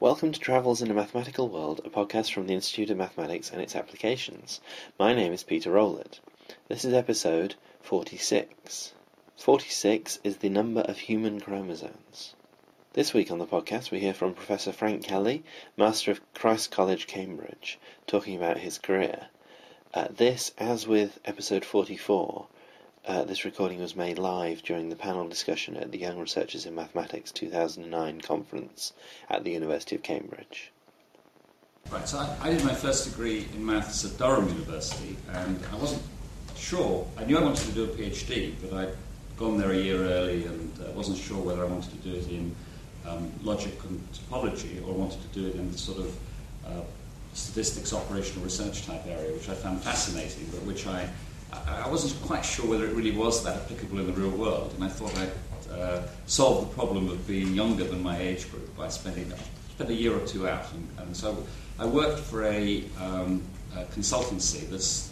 Welcome to Travels in a Mathematical World, a podcast from the Institute of Mathematics and its Applications. My name is Peter Rowlett. This is episode 46. 46 is the number of human chromosomes. This week on the podcast we hear from Professor Frank Kelly, Master of Christ's College, Cambridge, talking about his career. This, as with episode 44, this recording was made live during the panel discussion at the Young Researchers in Mathematics 2009 conference at the University of Cambridge. Right, so I did my first degree in maths at Durham University, and I wasn't sure. I knew I wanted to do a PhD, but I'd gone there a year early and I wasn't sure whether I wanted to do it in logic and topology or wanted to do it in the sort of statistics operational research type area, which I found fascinating, but which I wasn't quite sure whether it really was that applicable in the real world, and I thought I'd solve the problem of being younger than my age group by spending a year or two out. And so I worked for a consultancy that's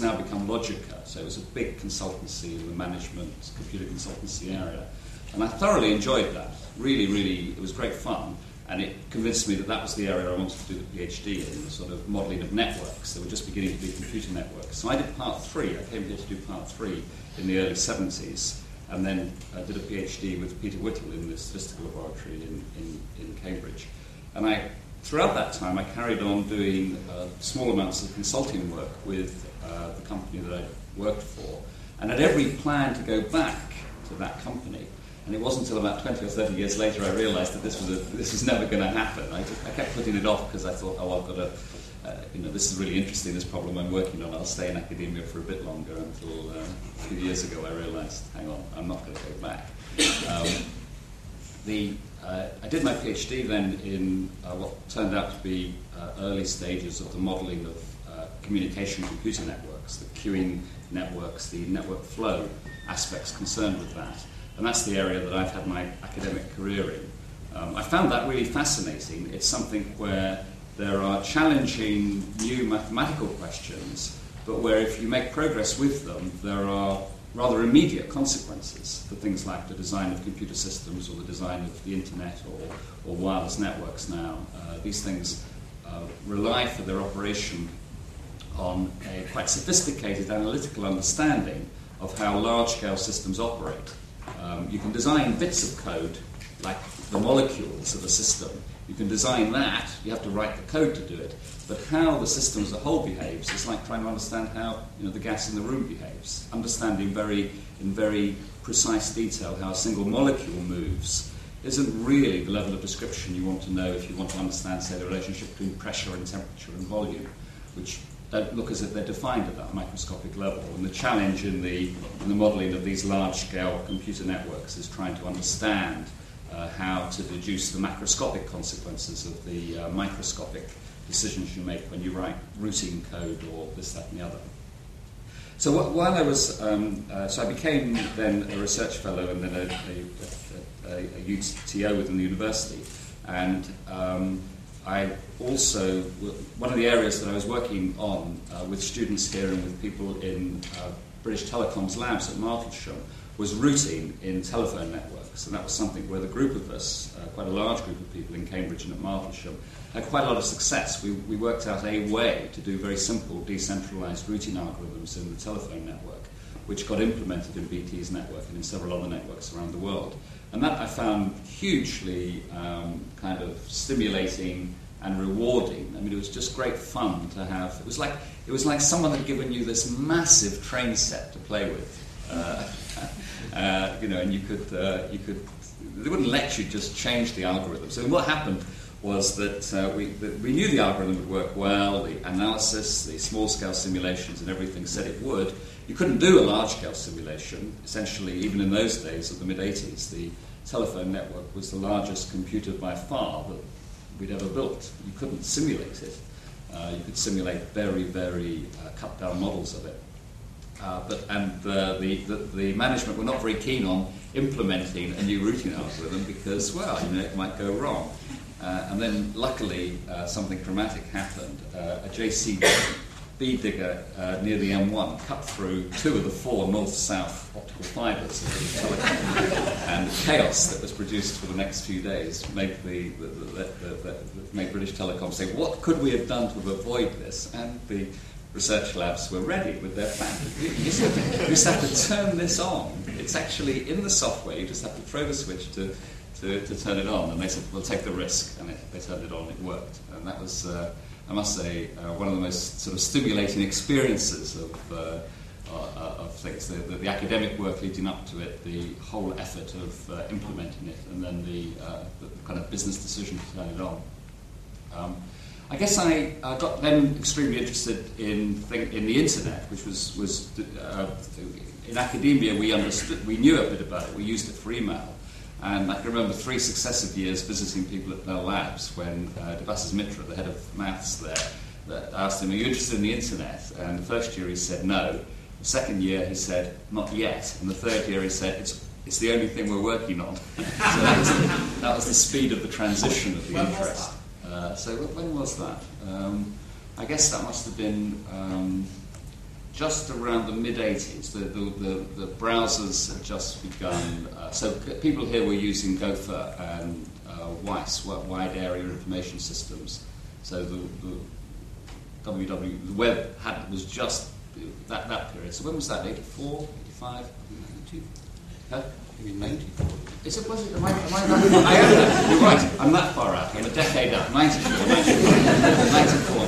now become Logica. So it was a big consultancy in the management, computer consultancy area. And I thoroughly enjoyed that. Really, really, it was great fun. And it convinced me that was the area I wanted to do the PhD in, the sort of modelling of networks. They were just beginning to be computer networks. So I did part three. I came here to do part three in the early 70s, and then I did a PhD with Peter Whittle in the statistical laboratory in Cambridge. And throughout that time, I carried on doing small amounts of consulting work with the company that I worked for, and had every plan to go back to that company. And it wasn't until about 20 or 30 years later I realised that this was never going to happen. I kept putting it off because I thought, I've got to, this is really interesting, this problem I'm working on. I'll stay in academia for a bit longer until a few years ago I realised, hang on, I'm not going to go back. I did my PhD then in what turned out to be early stages of the modelling of communication computer networks, the queuing networks, the network flow aspects concerned with that. And that's the area that I've had my academic career in. I found that really fascinating. It's something where there are challenging new mathematical questions, but where if you make progress with them, there are rather immediate consequences for things like the design of computer systems or the design of the internet or wireless networks now. These things rely for their operation on a quite sophisticated analytical understanding of how large-scale systems operate. You can design bits of code, like the molecules of a system. You can design that, you have to write the code to do it, but how the system as a whole behaves is like trying to understand how the gas in the room behaves, understanding in very precise detail how a single molecule moves isn't really the level of description you want to know if you want to understand, say, the relationship between pressure and temperature and volume, which don't look as if they're defined at that microscopic level. And the challenge in the modelling of these large-scale computer networks is trying to understand how to deduce the macroscopic consequences of the microscopic decisions you make when you write routing code or this, that, and the other. So while I was... so I became then a research fellow and then a UTO within the university. And... I also, one of the areas that I was working on with students here and with people in British Telecom's labs at Martlesham was routing in telephone networks, and that was something where the group of us, quite a large group of people in Cambridge and at Martlesham, had quite a lot of success. We worked out a way to do very simple decentralised routing algorithms in the telephone network, which got implemented in BT's network and in several other networks around the world. And that I found hugely kind of stimulating and rewarding. I mean, it was just great fun to have. It was like someone had given you this massive train set to play with, and you could. They wouldn't let you just change the algorithm. So what happened was that we knew the algorithm would work well. The analysis, the small-scale simulations, and everything said it would. You couldn't do a large-scale simulation. Essentially, even in those days of the mid-80s, the telephone network was the largest computer by far that we'd ever built. You couldn't simulate it. You could simulate very, very cut-down models of it. But the management were not very keen on implementing a new routing algorithm because, it might go wrong. And then, luckily, something dramatic happened. A J.C.B. bead digger near the M1 cut through two of the four north-south optical fibres of the telecom, and the chaos that was produced for the next few days made made British Telecom say, what could we have done to avoid this? And the research labs were ready with their plan. You just have to turn this on. It's actually in the software. You just have to throw the switch to turn it on. And they said, we'll take the risk. And they turned it on. It worked. And that was, I must say, one of the most sort of stimulating experiences of things. The academic work leading up to it, the whole effort of implementing it, and then the kind of business decision to turn it on. I guess I got then extremely interested in the internet, which was in academia we knew a bit about it. We used it for email, and I can remember 3 successive years visiting people at their labs when Debasis Mitra, the head of maths there, that asked him, "Are you interested in the internet?" And the first year he said no. The second year he said not yet, and the third year he said it's the only thing we're working on. So that was the speed of the transition of the interest. So when was that? I guess that must have been just around the mid-80s. The browsers had just begun. So people here were using Gopher and WAIS, Wide Area Information Systems. So the web was just that period. So when was that, 84, 85, 92? Huh? Maybe 94. Was it? Am I that? You're right. I'm that far out. I'm a decade up. 94,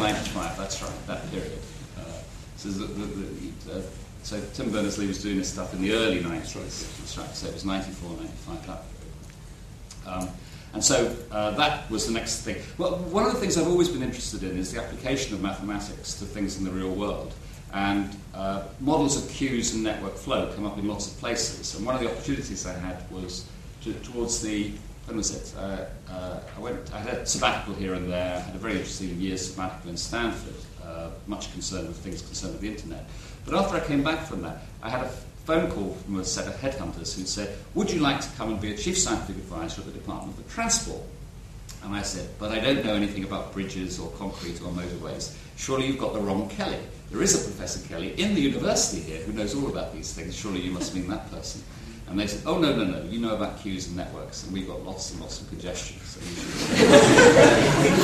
95. That's right. That period. So Tim Berners-Lee was doing this stuff in the early 90s. That's right. So it was 94, 95. That period. And so that was the next thing. Well, one of the things I've always been interested in is the application of mathematics to things in the real world. And models of queues and network flow come up in lots of places. And one of the opportunities I had was towards the, when was it? I had a sabbatical here and there. I had a very interesting year sabbatical in Stanford, much concerned with things concerned with the internet. But after I came back from that, I had a phone call from a set of headhunters who said, "Would you like to come and be a chief scientific advisor at the Department of Transport?" And I said, "But I don't know anything about bridges or concrete or motorways. Surely you've got the wrong Kelly. There is a Professor Kelly in the university here who knows all about these things. Surely you must mean that person." And they said, "Oh, no, you know about queues and networks, and we've got lots and lots of congestion, so you should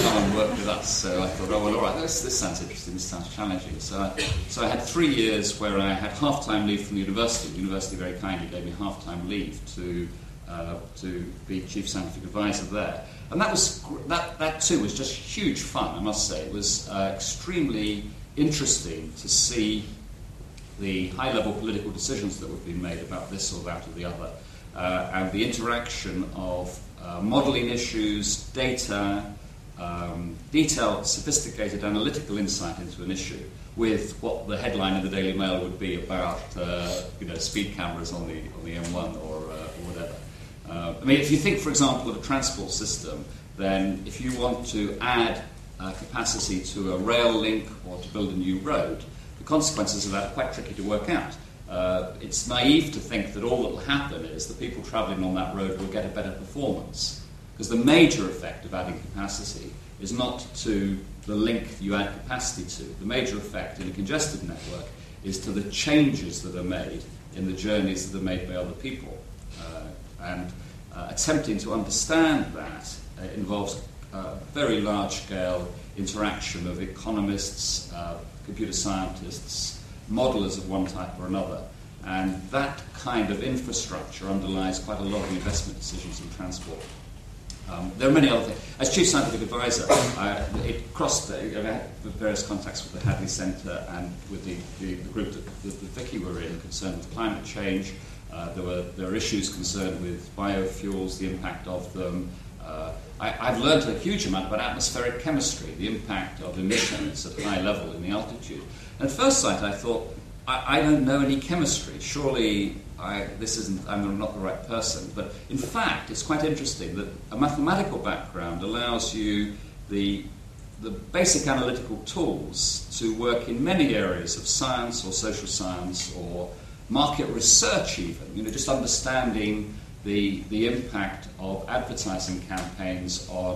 come and work with us." So I thought, oh, well, all right, this sounds interesting, this sounds challenging. So I had 3 years where I had half-time leave from the university. The university very kindly gave me half-time leave to be chief scientific advisor there. And that was that too was just huge fun, I must say. It was extremely interesting to see the high-level political decisions that were being made about this or that or the other, and the interaction of modelling issues, data, detailed, sophisticated analytical insight into an issue with what the headline in the Daily Mail would be about, speed cameras on the M1 or whatever. I mean, if you think, for example, of a transport system, then if you want to add capacity to a rail link or to build a new road, the consequences of that are quite tricky to work out. It's naive to think that all that will happen is the people travelling on that road will get a better performance, because the major effect of adding capacity is not to the link you add capacity to. The major effect in a congested network is to the changes that are made in the journeys that are made by other people. And attempting to understand that involves very large-scale interaction of economists, computer scientists, modellers of one type or another. And that kind of infrastructure underlies quite a lot of investment decisions in transport. There are many other things. As chief scientific advisor, it crossed various contacts with the Hadley Centre and with the group that Vicky were in concerned with climate change. There were issues concerned with biofuels, the impact of them. I've learned a huge amount about atmospheric chemistry, the impact of emissions at high level in the altitude. And at first sight, I thought, I don't know any chemistry. Surely I'm not the right person. But in fact, it's quite interesting that a mathematical background allows you the basic analytical tools to work in many areas of science or social science or market research even, just understanding the impact of advertising campaigns on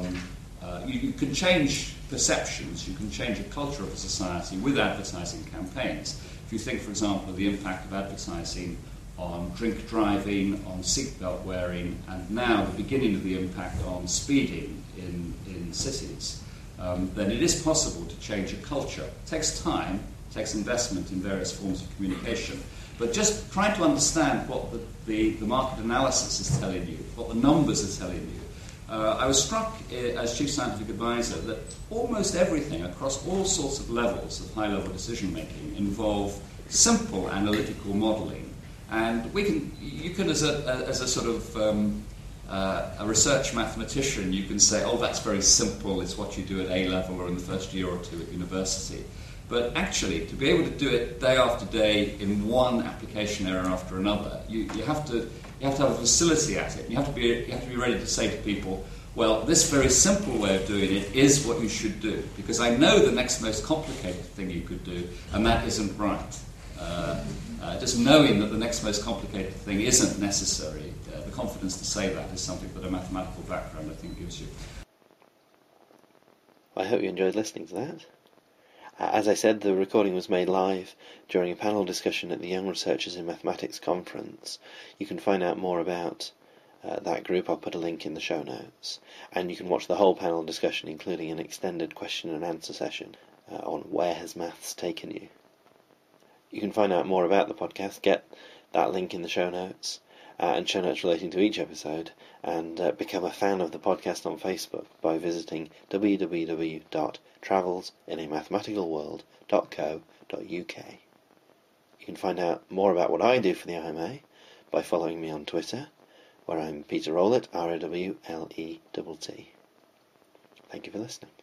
You can change perceptions, you can change the culture of a society with advertising campaigns. If you think, for example, of the impact of advertising on drink driving, on seatbelt wearing, and now the beginning of the impact on speeding in cities, then it is possible to change a culture. It takes time, it takes investment in various forms of communication. But just trying to understand what the market analysis is telling you, what the numbers are telling you. I was struck as chief scientific advisor that almost everything across all sorts of levels of high-level decision-making involve simple analytical modelling. And you can, as a sort of a research mathematician, you can say, oh, that's very simple, it's what you do at A-level or in the first year or two at university. But actually, to be able to do it day after day in one application area after another, you have to have a facility at it. You have to be ready to say to people, well, this very simple way of doing it is what you should do, because I know the next most complicated thing you could do, and that isn't right. Just knowing that the next most complicated thing isn't necessary, the confidence to say that is something that a mathematical background, I think, gives you. I hope you enjoyed listening to that. As I said, the recording was made live during a panel discussion at the Young Researchers in Mathematics conference. You can find out more about that group. I'll put a link in the show notes. And you can watch the whole panel discussion, including an extended question and answer session on Where Has Maths Taken You? You can find out more about the podcast, get that link in the show notes, and show notes relating to each episode, and become a fan of the podcast on Facebook by visiting www.travelsinamathematicalworld.co.uk. You can find out more about what I do for the IMA by following me on Twitter, where I'm Peter Rowlett, R-O-W-L-E-T-T. Thank you for listening.